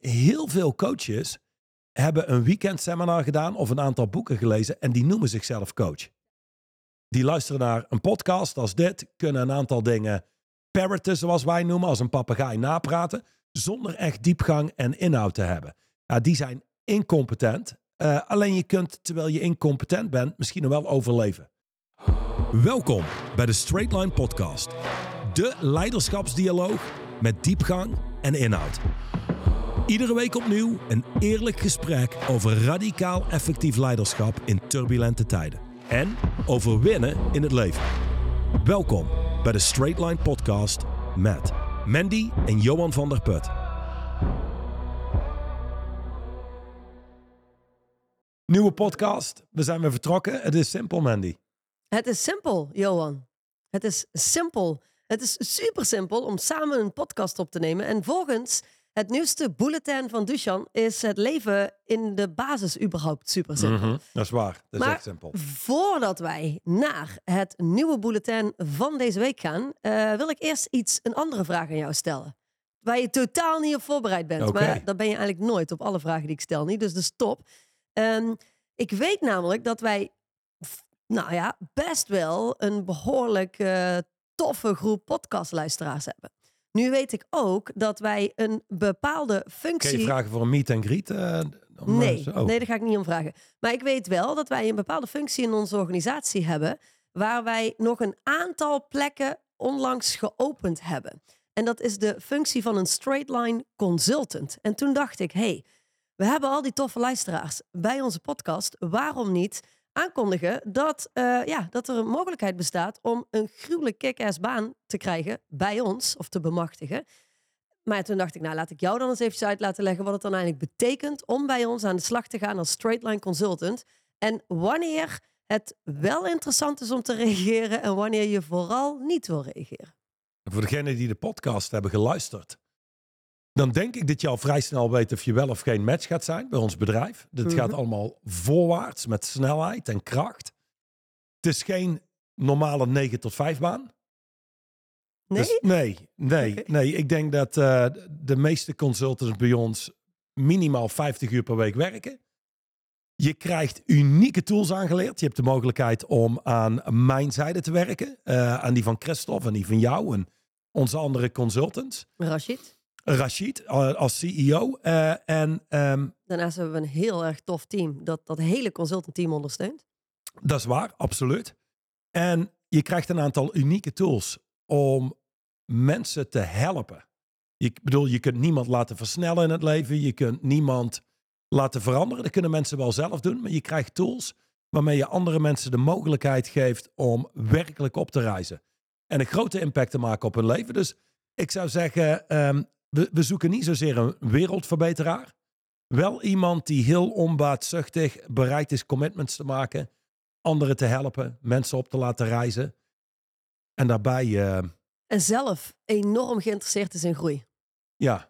heel veel coaches hebben een weekendseminar gedaan of een aantal boeken gelezen en die noemen zichzelf coach. Die luisteren naar een podcast als dit, kunnen een aantal dingen parroten zoals wij noemen, als een papegaai napraten, zonder echt diepgang en inhoud te hebben. Ja, die zijn incompetent. Alleen je kunt, terwijl je incompetent bent, misschien nog wel overleven. Welkom bij de Straight Line Podcast. De leiderschapsdialoog met diepgang en inhoud. Iedere week opnieuw een eerlijk gesprek over radicaal effectief leiderschap in turbulente tijden. En over winnen in het leven. Welkom bij de Straight Line Podcast met Mandy en Johan van der Put. Nieuwe podcast. We zijn weer vertrokken. Het is simpel, Mandy. Het is simpel, Johan. Het is simpel. Het is super simpel om samen een podcast op te nemen. En volgens het nieuwste bulletin van Dušan is het leven in de basis überhaupt super simpel. Mm-hmm. Dat is waar. Dat is echt simpel. Voordat wij naar het nieuwe bulletin van deze week gaan, wil ik eerst een andere vraag aan jou stellen. Waar je totaal niet op voorbereid bent. Okay. Maar dat ben je eigenlijk nooit op alle vragen die ik stel niet. Dus top. Ik weet namelijk dat wij best wel een behoorlijk toffe groep podcastluisteraars hebben. Nu weet ik ook dat wij een bepaalde functie... Kun je vragen voor een meet and greet? Nee, daar ga ik niet om vragen. Maar ik weet wel dat wij een bepaalde functie in onze organisatie hebben waar wij nog een aantal plekken onlangs geopend hebben. En dat is de functie van een straight line consultant. En toen dacht ik, we hebben al die toffe luisteraars bij onze podcast. Waarom niet aankondigen dat er een mogelijkheid bestaat om een gruwelijk kick-ass baan te krijgen bij ons of te bemachtigen. Maar toen dacht ik, laat ik jou dan eens even uit laten leggen wat het dan eigenlijk betekent om bij ons aan de slag te gaan als straight line consultant. En wanneer het wel interessant is om te reageren en wanneer je vooral niet wil reageren. Voor degenen die de podcast hebben geluisterd, dan denk ik dat je al vrij snel weet of je wel of geen match gaat zijn bij ons bedrijf. Dit gaat allemaal voorwaarts met snelheid en kracht. Het is geen normale 9 tot 5 baan. Nee? Dus nee. Ik denk dat de meeste consultants bij ons minimaal 50 uur per week werken. Je krijgt unieke tools aangeleerd. Je hebt de mogelijkheid om aan mijn zijde te werken. Aan die van Christophe en die van jou en onze andere consultants. Rachid als CEO. Daarnaast hebben we een heel erg tof team dat hele consultantteam ondersteunt. Dat is waar, absoluut. En je krijgt een aantal unieke tools om mensen te helpen. Ik bedoel, je kunt niemand laten versnellen in het leven. Je kunt niemand laten veranderen. Dat kunnen mensen wel zelf doen. Maar je krijgt tools waarmee je andere mensen de mogelijkheid geeft om werkelijk op te reizen. En een grote impact te maken op hun leven. Dus ik zou zeggen, we zoeken niet zozeer een wereldverbeteraar. Wel iemand die heel onbaatzuchtig bereid is commitments te maken. Anderen te helpen, mensen op te laten reizen. En daarbij... En zelf enorm geïnteresseerd is in groei. Ja.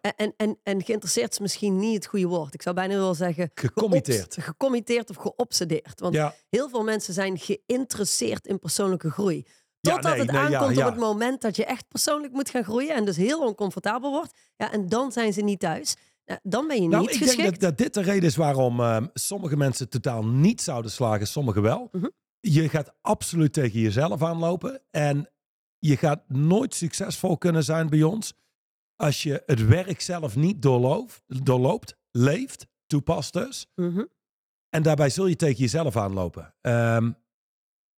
En geïnteresseerd is misschien niet het goede woord. Ik zou bijna willen zeggen... Gecommitteerd of geobsedeerd. Want heel veel mensen zijn geïnteresseerd in persoonlijke groei. Totdat het aankomt op het moment dat je echt persoonlijk moet gaan groeien en dus heel oncomfortabel wordt. Ja, en dan zijn ze niet thuis. Dan ben je niet geschikt. Ik denk dat dit de reden is waarom sommige mensen totaal niet zouden slagen, sommigen wel. Mm-hmm. Je gaat absoluut tegen jezelf aanlopen. En je gaat nooit succesvol kunnen zijn bij ons als je het werk zelf niet doorloopt, leeft, toepast dus. Mm-hmm. En daarbij zul je tegen jezelf aanlopen.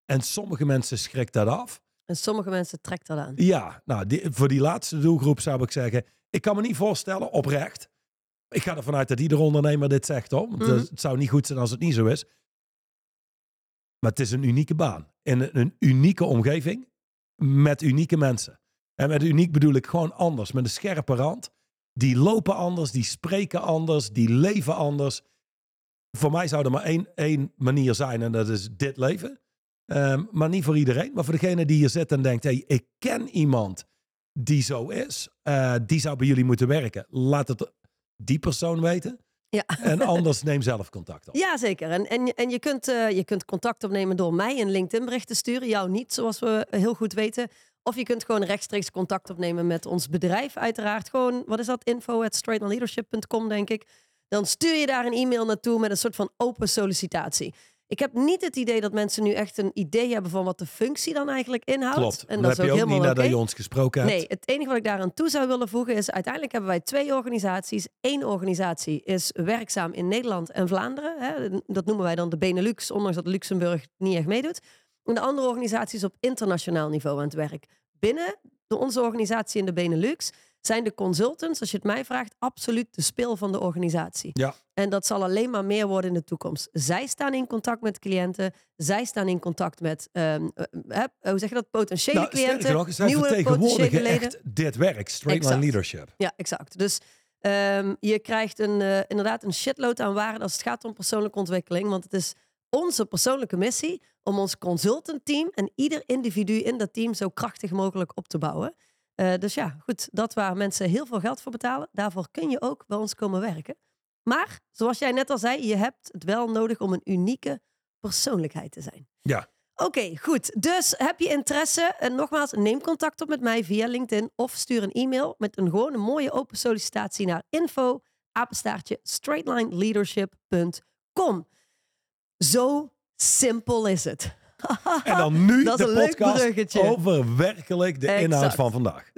En sommige mensen schrikt dat af. En sommige mensen trekt dat aan. Ja, voor die laatste doelgroep zou ik zeggen... Ik kan me niet voorstellen, oprecht. Ik ga ervan uit dat ieder ondernemer dit zegt, hoor. Mm-hmm. Dus het zou niet goed zijn als het niet zo is. Maar het is een unieke baan. In een unieke omgeving. Met unieke mensen. En met uniek bedoel ik gewoon anders. Met een scherpe rand. Die lopen anders, die spreken anders, die leven anders. Voor mij zou er maar één manier zijn. En dat is dit leven. Maar niet voor iedereen. Maar voor degene die hier zit en denkt... ik ken iemand die zo is. Die zou bij jullie moeten werken. Laat het die persoon weten. Ja. En anders neem zelf contact op. Ja, zeker. En je kunt contact opnemen door mij een LinkedIn bericht te sturen. Jou niet, zoals we heel goed weten. Of je kunt gewoon rechtstreeks contact opnemen met ons bedrijf uiteraard. Gewoon, wat is dat? info@straightonleadership.com denk ik. Dan stuur je daar een e-mail naartoe met een soort van open sollicitatie. Ik heb niet het idee dat mensen nu echt een idee hebben van wat de functie dan eigenlijk inhoudt. Klopt, en dat is heb je ook niet nadat je ons gesproken hebt. Nee, het enige wat ik daaraan toe zou willen voegen is, uiteindelijk hebben wij 2 organisaties. 1 organisatie is werkzaam in Nederland en Vlaanderen. Hè? Dat noemen wij dan de Benelux, ondanks dat Luxemburg niet echt meedoet. En de andere organisatie is op internationaal niveau aan het werk. Binnen onze organisatie in de Benelux zijn de consultants, als je het mij vraagt, absoluut de spil van de organisatie. Ja. En dat zal alleen maar meer worden in de toekomst. Zij staan in contact met cliënten. Zij staan in contact met, hoe zeg je dat, potentiële cliënten. Nog, zij nieuwe vertegenwoordigen echt dit werk, straight line leadership. Ja, exact. Dus je krijgt inderdaad een shitload aan waarde als het gaat om persoonlijke ontwikkeling. Want het is onze persoonlijke missie om ons consultantteam en ieder individu in dat team zo krachtig mogelijk op te bouwen. Dus ja, goed, dat waar mensen heel veel geld voor betalen, daarvoor kun je ook bij ons komen werken. Maar, zoals jij net al zei, je hebt het wel nodig om een unieke persoonlijkheid te zijn. Ja. Oké, goed. Dus heb je interesse? En nogmaals, neem contact op met mij via LinkedIn of stuur een e-mail met een gewone mooie open sollicitatie naar info@straightonleadership.com. Zo simpel is het. En dan nu de podcast over werkelijk de inhoud van vandaag.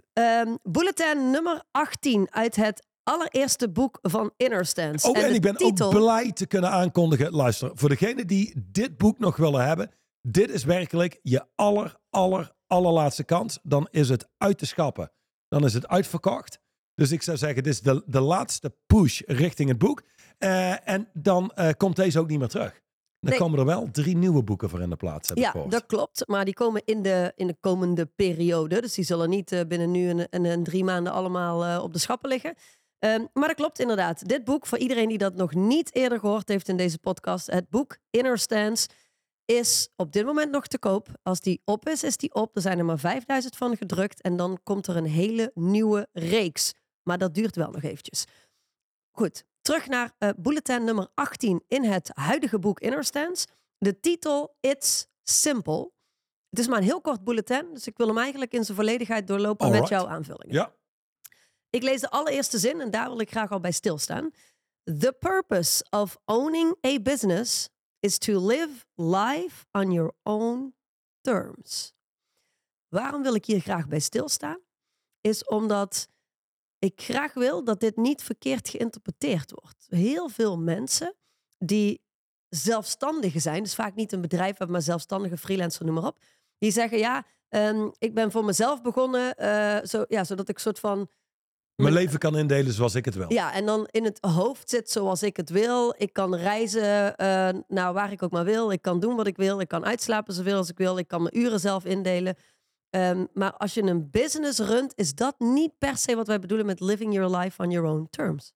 Bulletin nummer 18 uit het allereerste boek van Inner Stance. Oh, en ik ben ook blij te kunnen aankondigen. Luister, voor degenen die dit boek nog willen hebben. Dit is werkelijk je allerlaatste kans. Dan is het uit te schappen. Dan is het uitverkocht. Dus ik zou zeggen, dit is de laatste push richting het boek. En dan komt deze ook niet meer terug. Dan komen er wel 3 nieuwe boeken voor in de plaats. Heb ik gehoord. Dat klopt. Maar die komen in de komende periode. Dus die zullen niet binnen nu en 3 maanden allemaal op de schappen liggen. Maar dat klopt inderdaad. Dit boek, voor iedereen die dat nog niet eerder gehoord heeft in deze podcast. Het boek Inner Stance is op dit moment nog te koop. Als die op is, is die op. Er zijn er maar 5000 van gedrukt. En dan komt er een hele nieuwe reeks. Maar dat duurt wel nog eventjes. Goed. Terug naar bulletin nummer 18 in het huidige boek Inner Stance. De titel It's Simple. Het is maar een heel kort bulletin, dus ik wil hem eigenlijk in zijn volledigheid doorlopen met jouw aanvullingen. Ja. Ik lees de allereerste zin en daar wil ik graag al bij stilstaan. The purpose of owning a business is to live life on your own terms. Waarom wil ik hier graag bij stilstaan? Is omdat ik graag wil dat dit niet verkeerd geïnterpreteerd wordt. Heel veel mensen die zelfstandigen zijn, dus vaak niet een bedrijf hebben, maar zelfstandige freelancer, noem maar op, die zeggen, ja, ik ben voor mezelf begonnen, zodat ik soort van mijn leven kan indelen zoals ik het wil. Ja, en dan in het hoofd zit zoals ik het wil. Ik kan reizen naar waar ik ook maar wil. Ik kan doen wat ik wil. Ik kan uitslapen zoveel als ik wil. Ik kan mijn uren zelf indelen. Maar als je een business runt, is dat niet per se wat wij bedoelen met living your life on your own terms.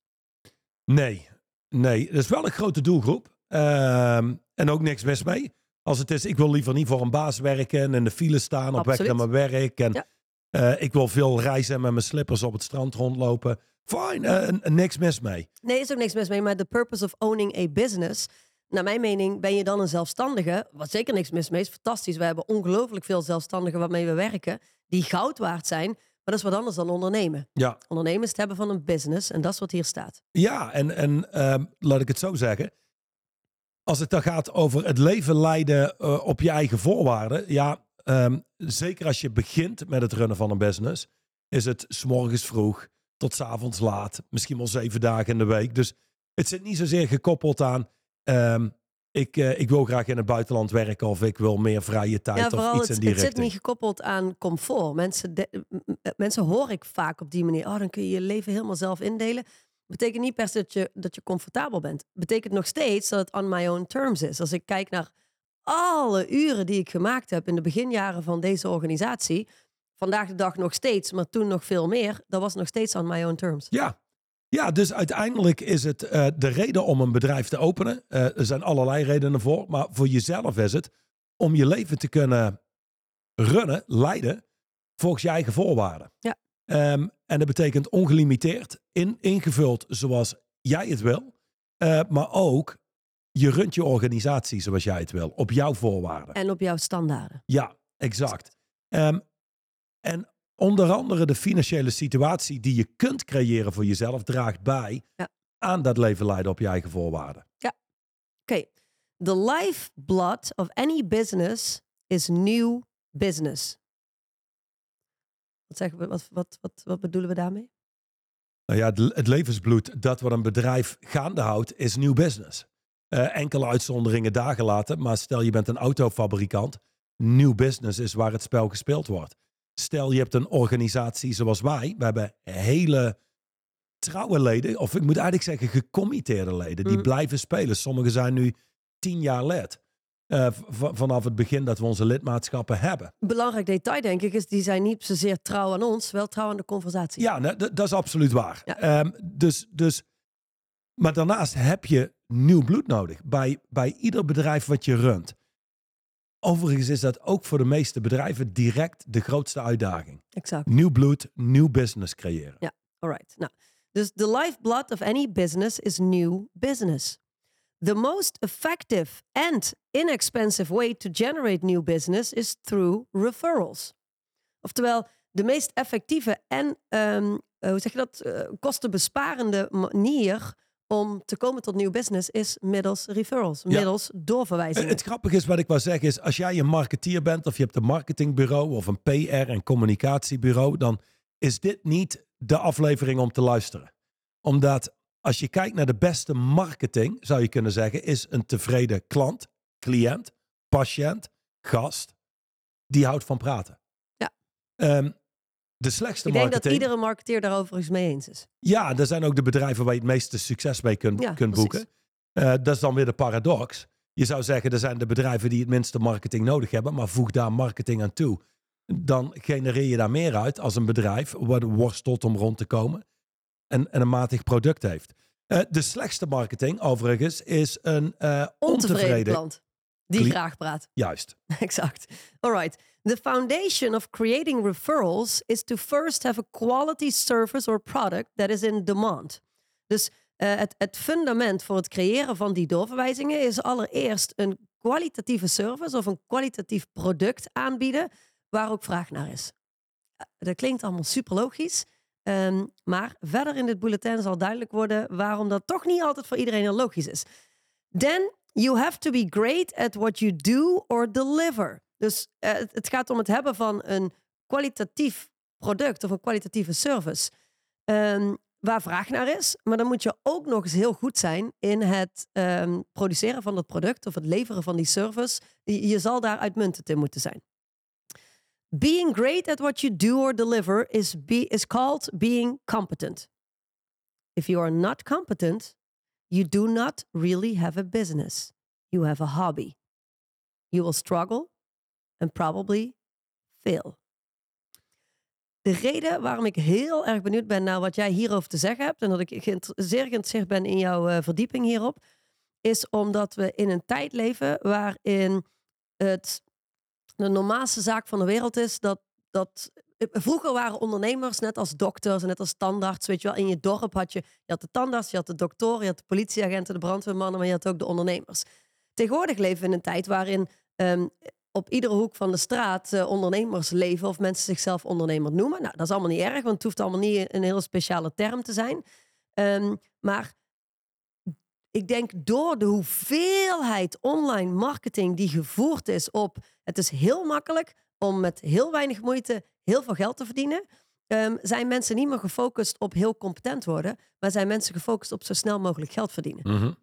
Nee. Dat is wel een grote doelgroep. En ook niks mis mee. Als het is, ik wil liever niet voor een baas werken en in de file staan op weg naar mijn werk. En ik wil veel reizen en met mijn slippers op het strand rondlopen. Fine, niks mis mee. Nee, is ook niks mis mee. Maar the purpose of owning a business, naar mijn mening ben je dan een zelfstandige, wat zeker niks mis mee is, fantastisch. We hebben ongelooflijk veel zelfstandigen waarmee we werken, die goud waard zijn, maar dat is wat anders dan ondernemen. Ja. Ondernemen is het hebben van een business en dat is wat hier staat. Ja, en laat ik het zo zeggen, als het dan gaat over het leven leiden op je eigen voorwaarden, ja, zeker als je begint met het runnen van een business, is het 's morgens vroeg tot 's avonds laat, misschien wel 7 dagen in de week. Dus het zit niet zozeer gekoppeld aan ik wil graag in het buitenland werken of ik wil meer vrije tijd of iets in die richting. Het zit niet gekoppeld aan comfort. Mensen hoor ik vaak op die manier. Oh, dan kun je je leven helemaal zelf indelen. Betekent niet per se dat je comfortabel bent. Betekent nog steeds dat het on my own terms is. Als ik kijk naar alle uren die ik gemaakt heb in de beginjaren van deze organisatie. Vandaag de dag nog steeds, maar toen nog veel meer. Dat was nog steeds on my own terms. Ja. Ja, dus uiteindelijk is het de reden om een bedrijf te openen. Er zijn allerlei redenen voor. Maar voor jezelf is het om je leven te kunnen runnen, leiden, volgens je eigen voorwaarden. Ja. En dat betekent ongelimiteerd, ingevuld zoals jij het wil. Maar ook, je runt je organisatie zoals jij het wil. Op jouw voorwaarden. En op jouw standaarden. Ja, exact. En onder andere de financiële situatie die je kunt creëren voor jezelf draagt bij aan dat leven leiden op je eigen voorwaarden. Ja, oké. The lifeblood of any business is new business. Wat zeggen we? Wat bedoelen we daarmee? Nou ja, het levensbloed dat wat een bedrijf gaande houdt is nieuw business. Enkele uitzonderingen daar gelaten, maar stel je bent een autofabrikant. Nieuw business is waar het spel gespeeld wordt. Stel je hebt een organisatie zoals wij. We hebben hele trouwe leden, of ik moet eigenlijk zeggen gecommitteerde leden. Die blijven spelen. Sommigen zijn nu 10 jaar lid. Vanaf het begin dat we onze lidmaatschappen hebben. Belangrijk detail denk ik is, die zijn niet zozeer trouw aan ons, wel trouw aan de conversatie. Ja, nou, dat is absoluut waar. Ja. Maar daarnaast heb je nieuw bloed nodig. Bij ieder bedrijf wat je runt. Overigens is dat ook voor de meeste bedrijven direct de grootste uitdaging. Exact. Nieuw bloed, nieuw business creëren. Ja, alright. Nou, dus the lifeblood of any business is new business. The most effective and inexpensive way to generate new business is through referrals. Oftewel, de meest effectieve en kostenbesparende manier om te komen tot nieuw business is middels referrals, middels doorverwijzingen. Het grappige is, wat ik wou zeggen is, als jij een marketeer bent of je hebt een marketingbureau of een PR- en communicatiebureau, dan is dit niet de aflevering om te luisteren. Omdat als je kijkt naar de beste marketing, zou je kunnen zeggen, is een tevreden klant, cliënt, patiënt, gast, die houdt van praten. Ja. De slechtste marketing... Ik denk dat iedere marketeer daar overigens mee eens is. Ja, er zijn ook de bedrijven waar je het meeste succes mee kunt boeken. Dat is dan weer de paradox. Je zou zeggen, er zijn de bedrijven die het minste marketing nodig hebben, maar voeg daar marketing aan toe. Dan genereer je daar meer uit als een bedrijf wat worstelt om rond te komen. En een matig product heeft. De slechtste marketing, overigens, is een ontevreden klant. Die graag praat. Juist. Exact. All right. The foundation of creating referrals is to first have a quality service or product that is in demand. Dus het fundament voor het creëren van die doorverwijzingen is allereerst een kwalitatieve service of een kwalitatief product aanbieden waar ook vraag naar is. Dat klinkt allemaal super logisch. Maar verder in dit bulletin zal duidelijk worden waarom dat toch niet altijd voor iedereen heel logisch is. Then you have to be great at what you do or deliver. Dus het gaat om het hebben van een kwalitatief product of een kwalitatieve service waar vraag naar is. Maar dan moet je ook nog eens heel goed zijn in het produceren van dat product of het leveren van die service. Je zal daar uitmuntend in moeten zijn. Being great at what you do or deliver is called being competent. If you are not competent, you do not really have a business. You have a hobby. You will struggle and probably fail. De reden waarom ik heel erg benieuwd ben naar wat jij hierover te zeggen hebt en dat ik zeer geïnteresseerd ben in jouw verdieping hierop, is omdat we in een tijd leven waarin het de normaalste zaak van de wereld is dat vroeger waren ondernemers net als dokters en net als tandarts, weet je wel. In je dorp had je de tandarts, je had de dokter, je had de politieagenten, de brandweermannen, maar je had ook de ondernemers. Tegenwoordig leven we in een tijd waarin op iedere hoek van de straat ondernemers leven of mensen zichzelf ondernemer noemen. Nou, dat is allemaal niet erg, want het hoeft allemaal niet een heel speciale term te zijn. Maar ik denk door de hoeveelheid online marketing die gevoerd is op... Het is heel makkelijk om met heel weinig moeite heel veel geld te verdienen. Zijn mensen niet meer gefocust op heel competent worden. Maar zijn mensen gefocust op zo snel mogelijk geld verdienen. Mm-hmm.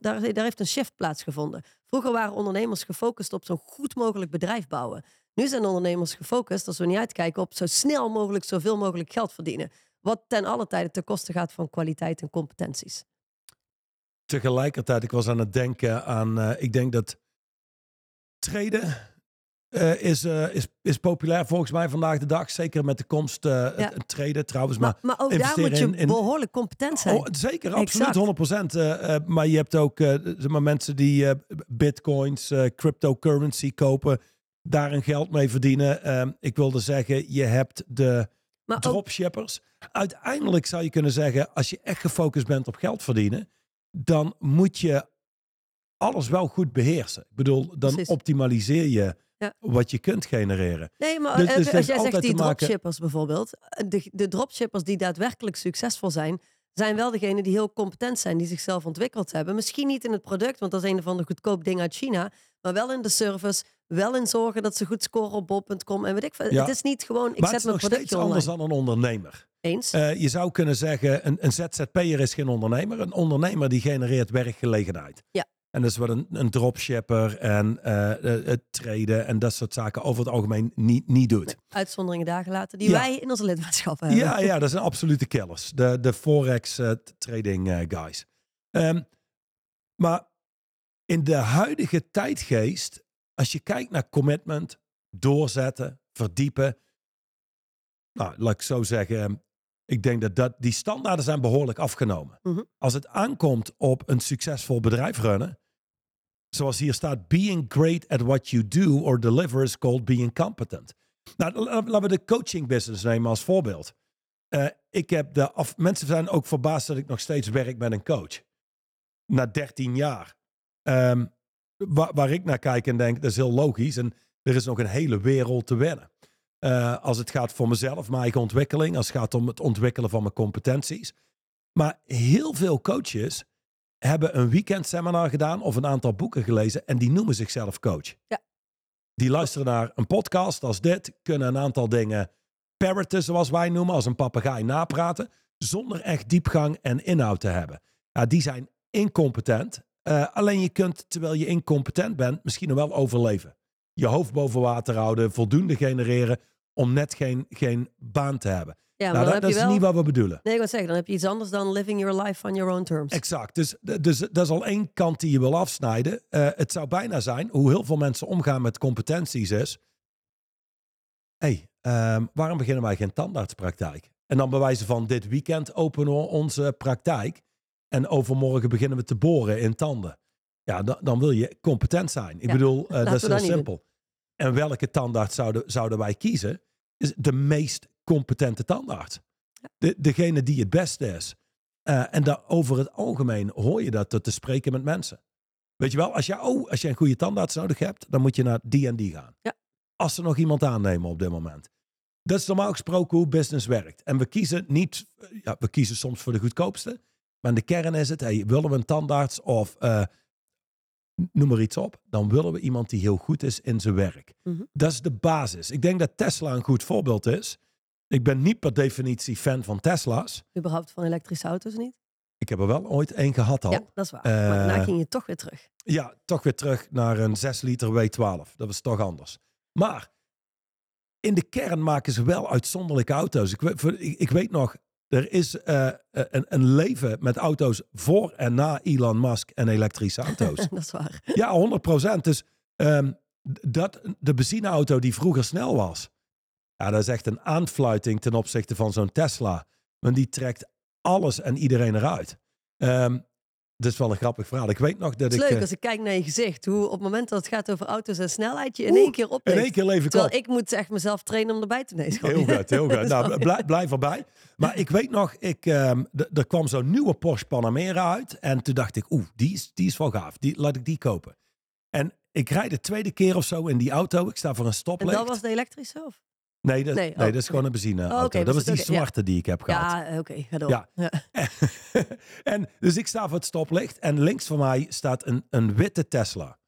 Daar heeft een shift plaatsgevonden. Vroeger waren ondernemers gefocust op zo goed mogelijk bedrijf bouwen. Nu zijn ondernemers gefocust, als we niet uitkijken, op zo snel mogelijk zoveel mogelijk geld verdienen. Wat ten alle tijde ten koste gaat van kwaliteit en competenties. Tegelijkertijd, ik was aan het denken aan... ik denk dat traden is populair volgens mij vandaag de dag. Zeker met de komst traden trouwens. Maar ook daar moet je behoorlijk competent zijn. Oh, zeker, absoluut, 100%. Maar je hebt ook mensen die bitcoins, cryptocurrency kopen. Daar hun geld mee verdienen. Ik wilde zeggen, je hebt de... Maar dropshippers. Ook... Uiteindelijk zou je kunnen zeggen, als je echt gefocust bent op geld verdienen, dan moet je alles wel goed beheersen. Ik bedoel, dan optimaliseer je Ja. Wat je kunt genereren. Nee, maar dus als jij zegt die dropshippers bijvoorbeeld. De dropshippers die daadwerkelijk succesvol zijn, zijn wel degenen die heel competent zijn, die zichzelf ontwikkeld hebben. Misschien niet in het product, want dat is een van de goedkoop dingen uit China. Maar wel in de service, wel in zorgen dat ze goed scoren op bol.com en weet ik veel. Ja. Het is niet gewoon, ik maar zet mijn productje online. Het is nog steeds anders dan een ondernemer. Eens? Je zou kunnen zeggen, een ZZP'er is geen ondernemer. Een ondernemer die genereert werkgelegenheid. Ja. En dat is wat een dropshipper en het traden en dat soort zaken over het algemeen niet doet. Nee, uitzonderingen daar gelaten, die wij in onze lidmaatschap hebben. Ja, dat zijn absolute killers. De forex trading guys. Maar in de huidige tijdgeest, als je kijkt naar commitment, doorzetten, verdiepen. Nou, laat ik zo zeggen, ik denk dat die standaarden zijn behoorlijk afgenomen. Mm-hmm. Als het aankomt op een succesvol bedrijf runnen, zoals hier staat, being great at what you do or deliver is called being competent. Nou, laten we de coaching business nemen als voorbeeld. Mensen zijn ook verbaasd dat ik nog steeds werk met een coach. Na 13 jaar. Waar ik naar kijk en denk, dat is heel logisch. En er is nog een hele wereld te wennen. Als het gaat voor mezelf, mijn eigen ontwikkeling. Als het gaat om het ontwikkelen van mijn competenties. Maar heel veel coaches hebben een weekendseminar gedaan of een aantal boeken gelezen en die noemen zichzelf coach. Ja. Die luisteren naar een podcast als dit, kunnen een aantal dingen parroten zoals wij noemen, als een papegaai napraten, zonder echt diepgang en inhoud te hebben. Die zijn incompetent. Alleen je kunt, terwijl je incompetent bent, misschien nog wel overleven. Je hoofd boven water houden, voldoende genereren om net geen baan te hebben. Ja, maar dat is niet wat we bedoelen. Nee, ik wil zeggen, dan heb je iets anders dan living your life on your own terms. Exact, dus dat is al één kant die je wil afsnijden. Het zou bijna zijn, hoe heel veel mensen omgaan met competenties is, waarom beginnen wij geen tandartspraktijk? En dan bij wijze van dit weekend openen we onze praktijk en overmorgen beginnen we te boren in tanden. Ja, dan wil je competent zijn. Ik bedoel, dat is heel simpel. En welke tandarts zouden wij kiezen? Is de meest competente tandarts. Ja. Degene die het beste is. En over het algemeen hoor je dat te spreken met mensen. Weet je wel, als je een goede tandarts nodig hebt, dan moet je naar die en die gaan. Ja. Als ze nog iemand aannemen op dit moment. Dat is normaal gesproken hoe business werkt. En we kiezen soms voor de goedkoopste. Maar in de kern is het, willen we een tandarts of noem maar iets op, dan willen we iemand die heel goed is in zijn werk. Mm-hmm. Dat is de basis. Ik denk dat Tesla een goed voorbeeld is. Ik ben niet per definitie fan van Tesla's. Überhaupt van elektrische auto's niet? Ik heb er wel ooit één gehad al. Ja, dat is waar. Maar daarna ging je toch weer terug. Ja, toch weer terug naar een 6 liter W12. Dat was toch anders. Maar in de kern maken ze wel uitzonderlijke auto's. Ik weet nog, er is een leven met auto's voor en na Elon Musk en elektrische auto's. Dat is waar. Ja, 100%. Dus de benzineauto die vroeger snel was. Ja, dat is echt een aanfluiting ten opzichte van zo'n Tesla. Want die trekt alles en iedereen eruit. Dat is wel een grappig verhaal. Ik weet nog dat het is leuk als ik kijk naar je gezicht. Hoe op het moment dat het gaat over auto's en snelheid je in één keer oplicht. In één keer leef ik terwijl op. Ik moet echt mezelf trainen om erbij te nemen. Heel goed. Nou, blijf erbij. Maar ik weet nog, er kwam zo'n nieuwe Porsche Panamera uit. En toen dacht ik, die is wel gaaf. Laat ik die kopen. En ik rijd de tweede keer of zo in die auto. Ik sta voor een stoplicht. En dat was de elektrische of? Nee, dat is gewoon een benzineauto. Okay, dat was die zwarte die ik heb gehad. Ja, oké. Ga door. Ja. Ja. En dus ik sta voor het stoplicht en links van mij staat een witte Tesla.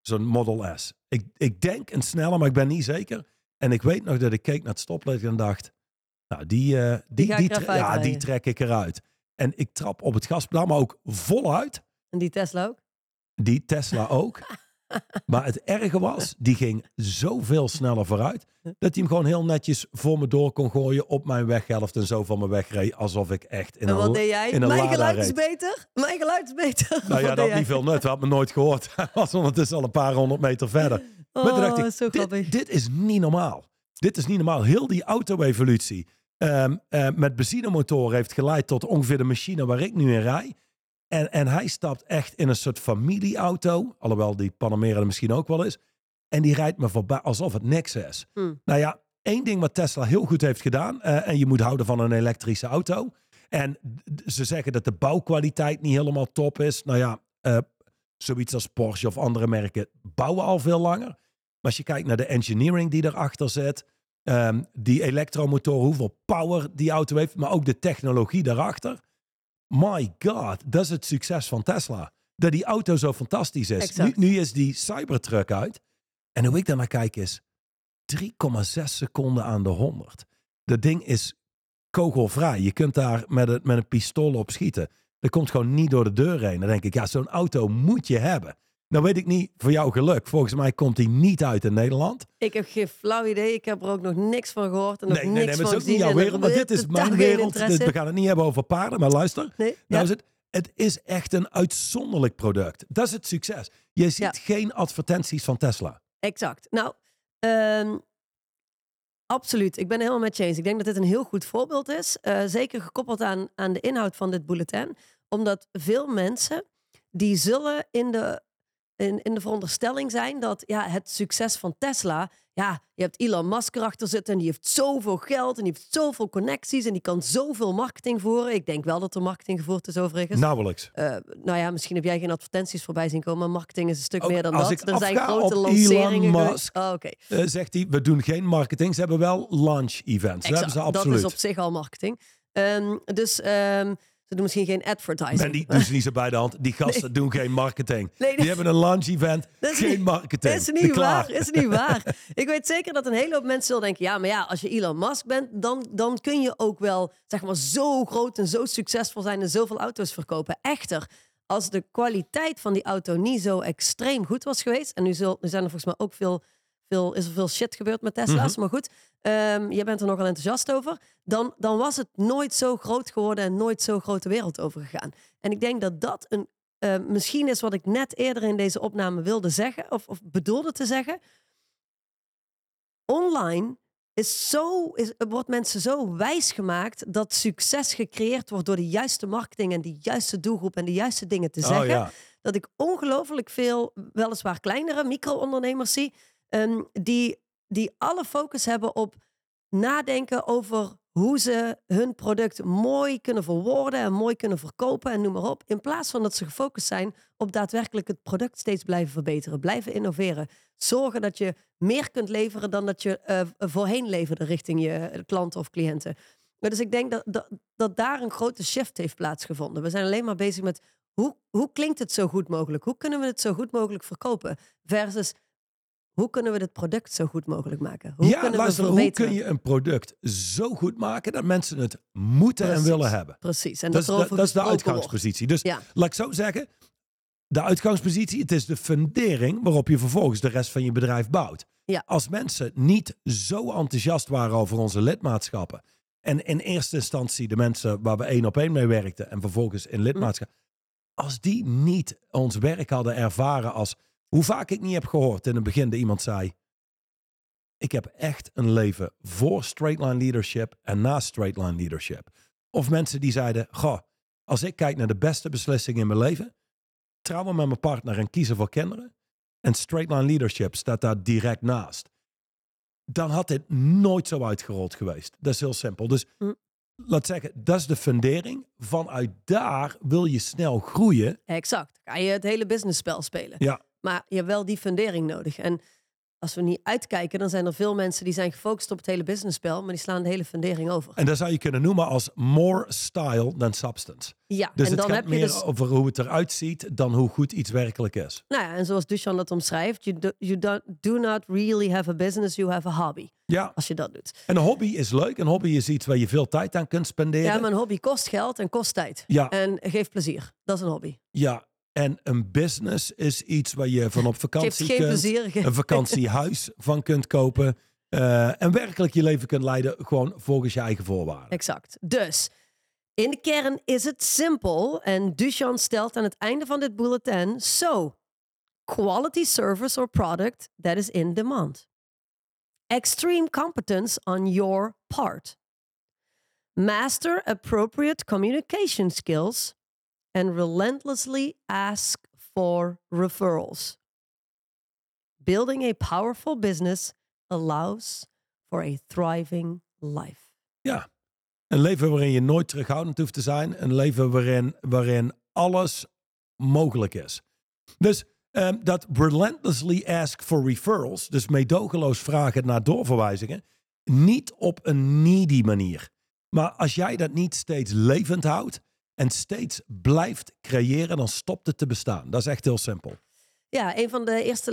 Zo'n Model S. Ik denk een snelle, maar ik ben niet zeker. En ik weet nog dat ik keek naar het stoplicht en dacht, nou, die trek ik eruit. En ik trap op het gaspedaal, maar ook voluit. En die Tesla ook? Die Tesla ook. Maar het erge was, die ging zoveel sneller vooruit, dat hij hem gewoon heel netjes voor me door kon gooien op mijn weghelft en zo van me wegreed, alsof ik echt in een Lada reed. En wat deed jij? Mijn geluid is beter. Nou ja, dat had niet veel nut. Dat had me nooit gehoord. Hij was ondertussen al een paar honderd meter verder. Maar toen dacht ik, zo grappig. Dit is niet normaal. Dit is niet normaal. Heel die auto-evolutie met benzinemotoren heeft geleid tot ongeveer de machine waar ik nu in rijd. En hij stapt echt in een soort familieauto. Alhoewel die Panamera er misschien ook wel is. En die rijdt me voorbij alsof het niks is. Mm. Nou ja, één ding wat Tesla heel goed heeft gedaan. En je moet houden van een elektrische auto. En ze zeggen dat de bouwkwaliteit niet helemaal top is. Nou ja, zoiets als Porsche of andere merken bouwen al veel langer. Maar als je kijkt naar de engineering die erachter zit, die elektromotor, hoeveel power die auto heeft, maar ook de technologie daarachter. My god, dat is het succes van Tesla. Dat die auto zo fantastisch is. Nu is die Cybertruck uit. En hoe ik daarnaar kijk is 3,6 seconden aan de 100. Dat ding is kogelvrij. Je kunt daar met een pistool op schieten. Dat komt gewoon niet door de deur heen. Dan denk ik, ja, zo'n auto moet je hebben. Nou weet ik niet, voor jouw geluk. Volgens mij komt die niet uit in Nederland. Ik heb geen flauw idee. Ik heb er ook nog niks van gehoord. En niks van het is ook niet jouw wereld. Maar dit is mijn wereld. Dus we gaan het niet hebben over paarden. Maar luister, het is echt een uitzonderlijk product. Dat is het succes. Je ziet geen advertenties van Tesla. Exact. Nou, absoluut. Ik ben helemaal met je eens. Ik denk dat dit een heel goed voorbeeld is. Zeker gekoppeld aan de inhoud van dit bulletin. Omdat veel mensen die zullen in de veronderstelling zijn dat het succes van Tesla... je hebt Elon Musk erachter zitten en die heeft zoveel geld en die heeft zoveel connecties en die kan zoveel marketing voeren. Ik denk wel dat er marketing gevoerd is overigens. Nauwelijks. Misschien heb jij geen advertenties voorbij zien komen, maar marketing is een stuk meer dan dat. Er zijn grote lanceringen. Elon Musk zegt hij, we doen geen marketing. Ze hebben wel launch events. Dat is op zich al marketing. Ze doen misschien geen advertising. Mandy, doe ze niet zo bij de hand. Die gasten doen geen marketing. Die hebben een lunch event, geen marketing. Dat is niet waar. Ik weet zeker dat een hele hoop mensen zullen denken... ja, maar ja, als je Elon Musk bent... dan kun je ook wel zeg maar, zo groot en zo succesvol zijn... en zoveel auto's verkopen. Echter, als de kwaliteit van die auto niet zo extreem goed was geweest... en nu zijn er volgens mij ook veel shit gebeurd met Tesla's, maar goed... jij bent er nogal enthousiast over. Dan was het nooit zo groot geworden en nooit zo groot de wereld overgegaan. En ik denk dat dat misschien is wat ik net eerder in deze opname wilde zeggen. Of bedoelde te zeggen. Online wordt mensen zo wijs gemaakt dat succes gecreëerd wordt door de juiste marketing en de juiste doelgroep en de juiste dingen te zeggen. Ja. Dat ik ongelooflijk veel, weliswaar kleinere micro-ondernemers zie die alle focus hebben op nadenken over hoe ze hun product mooi kunnen verwoorden en mooi kunnen verkopen en noem maar op. In plaats van dat ze gefocust zijn op daadwerkelijk het product steeds blijven verbeteren, blijven innoveren. Zorgen dat je meer kunt leveren dan dat je voorheen leverde richting je klanten of cliënten. Maar dus ik denk dat daar een grote shift heeft plaatsgevonden. We zijn alleen maar bezig met hoe klinkt het zo goed mogelijk? Hoe kunnen we het zo goed mogelijk verkopen? Versus... hoe kunnen we het product zo goed mogelijk maken? Hoe kun je een product zo goed maken... dat mensen het moeten en willen hebben? Precies. En dat is de uitgangspositie. Dus laat ik zo zeggen... de uitgangspositie, het is de fundering... waarop je vervolgens de rest van je bedrijf bouwt. Ja. Als mensen niet zo enthousiast waren over onze lidmaatschappen... en in eerste instantie de mensen waar we 1-op-1 mee werkten... en vervolgens in lidmaatschap... als die niet ons werk hadden ervaren als... hoe vaak ik niet heb gehoord in het begin dat iemand zei... ik heb echt een leven voor Straight Line Leadership en na Straight Line Leadership. Of mensen die zeiden... goh, als ik kijk naar de beste beslissing in mijn leven... trouwen met mijn partner en kiezen voor kinderen... en Straight Line Leadership staat daar direct naast. Dan had dit nooit zo uitgerold geweest. Dat is heel simpel. Dus laat zeggen, dat is de fundering. Vanuit daar wil je snel groeien. Exact. Ga je het hele businessspel spelen. Ja. Maar je hebt wel die fundering nodig. En als we niet uitkijken, dan zijn er veel mensen die zijn gefocust op het hele businessspel, maar die slaan de hele fundering over. En dat zou je kunnen noemen als more style than substance. Ja, dus en het dan gaat meer over hoe het eruit ziet dan hoe goed iets werkelijk is. Nou ja, en zoals Dušan dat omschrijft, you do not really have a business, you have a hobby. Ja. Als je dat doet. En een hobby is leuk. Een hobby is iets waar je veel tijd aan kunt spenderen. Ja, maar een hobby kost geld en kost tijd. Ja. En geeft plezier. Dat is een hobby. Ja. En een business is iets waar je van op vakantie kunt. Een vakantiehuis van kunt kopen. En werkelijk je leven kunt leiden gewoon volgens je eigen voorwaarden. Exact. Dus, in de kern is het simpel. En Dušan stelt aan het einde van dit bulletin... So, quality service or product that is in demand. Extreme competence on your part. Master appropriate communication skills... and relentlessly ask for referrals. Building a powerful business allows for a thriving life. Ja, een leven waarin je nooit terughoudend hoeft te zijn. Een leven waarin alles mogelijk is. Dus Dat relentlessly ask for referrals, dus meedogenloos vragen naar doorverwijzingen, niet op een needy manier. Maar als jij dat niet steeds levend houdt en steeds blijft creëren, dan stopt het te bestaan. Dat is echt heel simpel. Ja, een van de eerste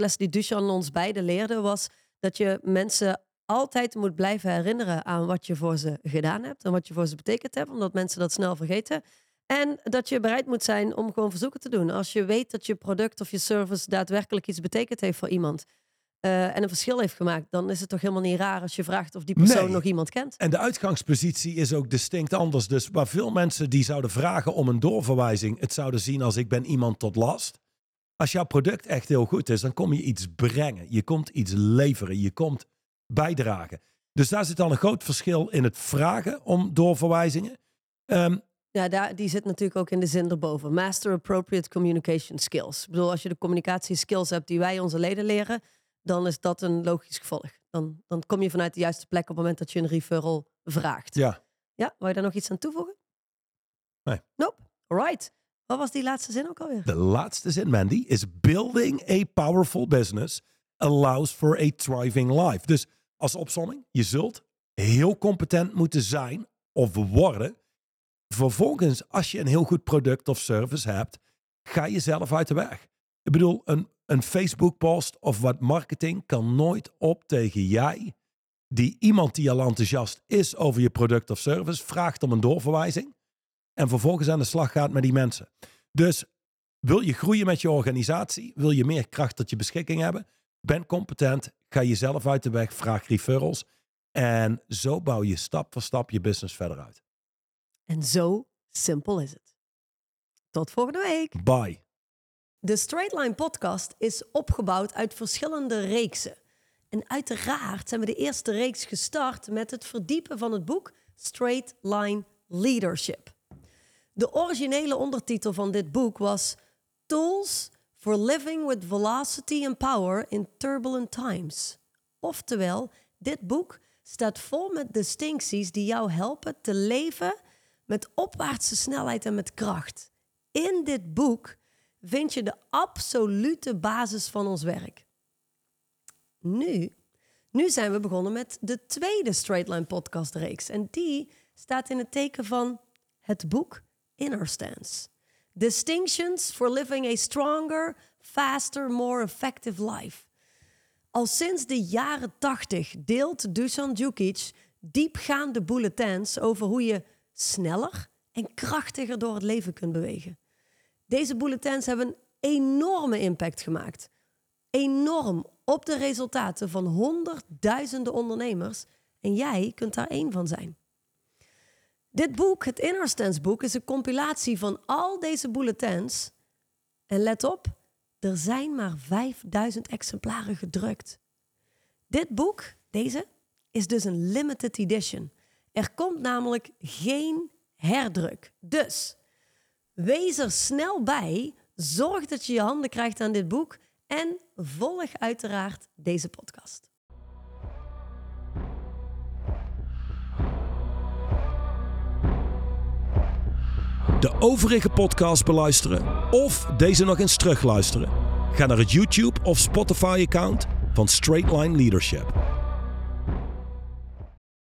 lessen die Dušan ons beiden leerde, was dat je mensen altijd moet blijven herinneren aan wat je voor ze gedaan hebt en wat je voor ze betekend hebt, omdat mensen dat snel vergeten. En dat je bereid moet zijn om gewoon verzoeken te doen. Als je weet dat je product of je service daadwerkelijk iets betekend heeft voor iemand. En een verschil heeft gemaakt. Dan is het toch helemaal niet raar als je vraagt of die persoon nog iemand kent. En de uitgangspositie is ook distinct anders. Dus waar veel mensen die zouden vragen om een doorverwijzing, het zouden zien als ik ben iemand tot last. Als jouw product echt heel goed is, dan kom je iets brengen. Je komt iets leveren. Je komt bijdragen. Dus daar zit dan een groot verschil in het vragen om doorverwijzingen. Ja, die zit natuurlijk ook in de zin erboven. Master appropriate communication skills. Ik bedoel, als je de communicatieskills hebt die wij onze leden leren, dan is dat een logisch gevolg. Dan kom je vanuit de juiste plek op het moment dat je een referral vraagt. Ja. Ja, wou je daar nog iets aan toevoegen? Nee. Nope. All right. Wat was die laatste zin ook alweer? De laatste zin, Mandy, is building a powerful business allows for a thriving life. Dus als opsomming, je zult heel competent moeten zijn of worden. Vervolgens, als je een heel goed product of service hebt, ga je zelf uit de weg. Ik bedoel, een Facebook-post of wat marketing kan nooit op tegen jij. Iemand die al enthousiast is over je product of service, vraagt om een doorverwijzing en vervolgens aan de slag gaat met die mensen. Dus wil je groeien met je organisatie, wil je meer kracht tot je beschikking hebben, ben competent, ga jezelf uit de weg, vraag referrals en zo bouw je stap voor stap je business verder uit. En zo simpel is het. Tot volgende week. Bye. De Straight Line Podcast is opgebouwd uit verschillende reeksen. En uiteraard zijn we de eerste reeks gestart met het verdiepen van het boek Straight Line Leadership. De originele ondertitel van dit boek was Tools for Living with Velocity and Power in Turbulent Times. Oftewel, dit boek staat vol met distincties die jou helpen te leven met opwaartse snelheid en met kracht. In dit boek vind je de absolute basis van ons werk. Nu zijn we begonnen met de tweede Straight Line podcast reeks. En die staat in het teken van het boek Inner Stance. Distinctions for Living a Stronger, Faster, More Effective Life. Al sinds de jaren 80 deelt Dušan Djukich diepgaande bulletins over hoe je sneller en krachtiger door het leven kunt bewegen. Deze bulletins hebben een enorme impact gemaakt. Enorm op de resultaten van honderdduizenden ondernemers. En jij kunt daar één van zijn. Dit boek, het Inner Stance boek, is een compilatie van al deze bulletins. En let op, er zijn maar 5000 exemplaren gedrukt. Dit boek, deze, is dus een limited edition. Er komt namelijk geen herdruk. Dus wees er snel bij. Zorg dat je je handen krijgt aan dit boek. En volg uiteraard deze podcast. De overige podcast beluisteren of deze nog eens terugluisteren. Ga naar het YouTube of Spotify account van Straight Line Leadership.